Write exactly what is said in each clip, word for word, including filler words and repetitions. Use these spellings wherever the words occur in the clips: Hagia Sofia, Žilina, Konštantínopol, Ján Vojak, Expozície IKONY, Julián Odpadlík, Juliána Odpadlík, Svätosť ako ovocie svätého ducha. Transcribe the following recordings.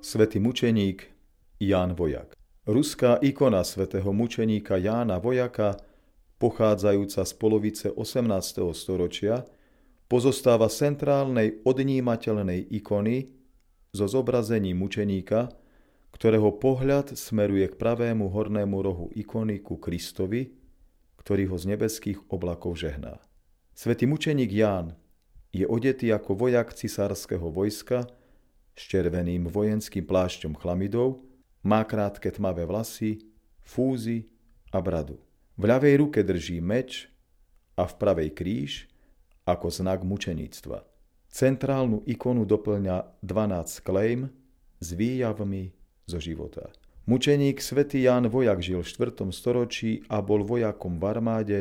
Svätý mučeník Ján Vojak. Ruská ikona svätého mučeníka Jána Vojaka, pochádzajúca z polovice osemnásteho storočia, pozostáva z centrálnej odnímateľnej ikony so zobrazením mučeníka, ktorého pohľad smeruje k pravému hornému rohu ikony ku Kristovi, ktorý ho z nebeských oblakov žehná. Svätý mučeník Ján je odetý ako vojak cisárskeho vojska, s červeným vojenským plášťom chlamidov, má krátke tmavé vlasy, fúzy a bradu. V ľavej ruke drží meč a v pravej kríž ako znak mučeníctva. Centrálnu ikonu doplňa dvanásť klejm s výjavmi zo života. Mučeník svätý Ján Vojak žil v štvrtom storočí a bol vojakom v armáde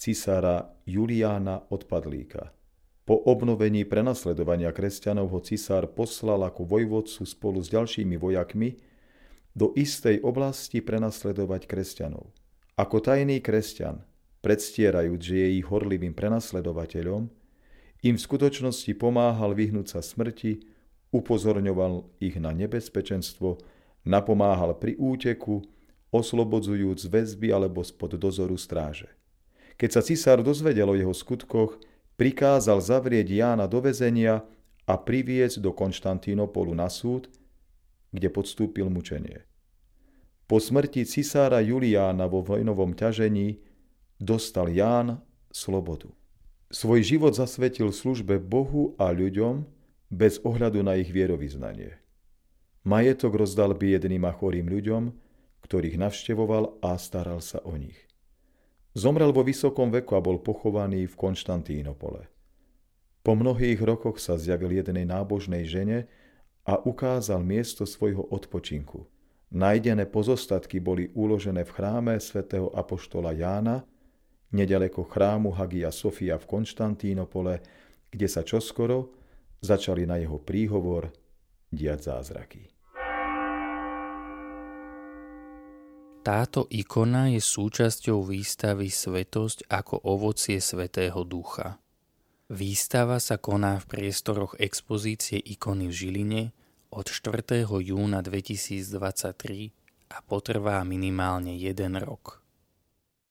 cisára Juliána Odpadlíka. Po obnovení prenasledovania kresťanov ho cisár poslal ako vojvodcu spolu s ďalšími vojakmi do istej oblasti prenasledovať kresťanov. Ako tajný kresťan, predstierajúc, že je ich horlivým prenasledovateľom, im v skutočnosti pomáhal vyhnúť sa smrti, upozorňoval ich na nebezpečenstvo, napomáhal pri úteku, oslobodzujúc z väzby alebo spod dozoru stráže. Keď sa cisár dozvedel o jeho skutkoch, prikázal zavrieť Jána do väzenia a priviesť do Konštantínopolu na súd, kde podstúpil mučenie. Po smrti cisára Juliána vo vojnovom ťažení dostal Ján slobodu. Svoj život zasvetil službe Bohu a ľuďom bez ohľadu na ich vierovyznanie. Majetok rozdal biedným a chorým ľuďom, ktorých navštevoval a staral sa o nich. Zomrel vo vysokom veku a bol pochovaný v Konštantínopole. Po mnohých rokoch sa zjavil jednej nábožnej žene a ukázal miesto svojho odpočinku. Nájdené pozostatky boli uložené v chráme svätého apoštola Jána, nedaleko chrámu Hagia Sofia v Konštantínopole, kde sa čoskoro začali na jeho príhovor diať zázraky. Táto ikona je súčasťou výstavy Svätosť ako ovocie svätého ducha. Výstava sa koná v priestoroch expozície ikony v Žiline od štvrtého júna dvetisícdvadsaťtri a potrvá minimálne jeden rok.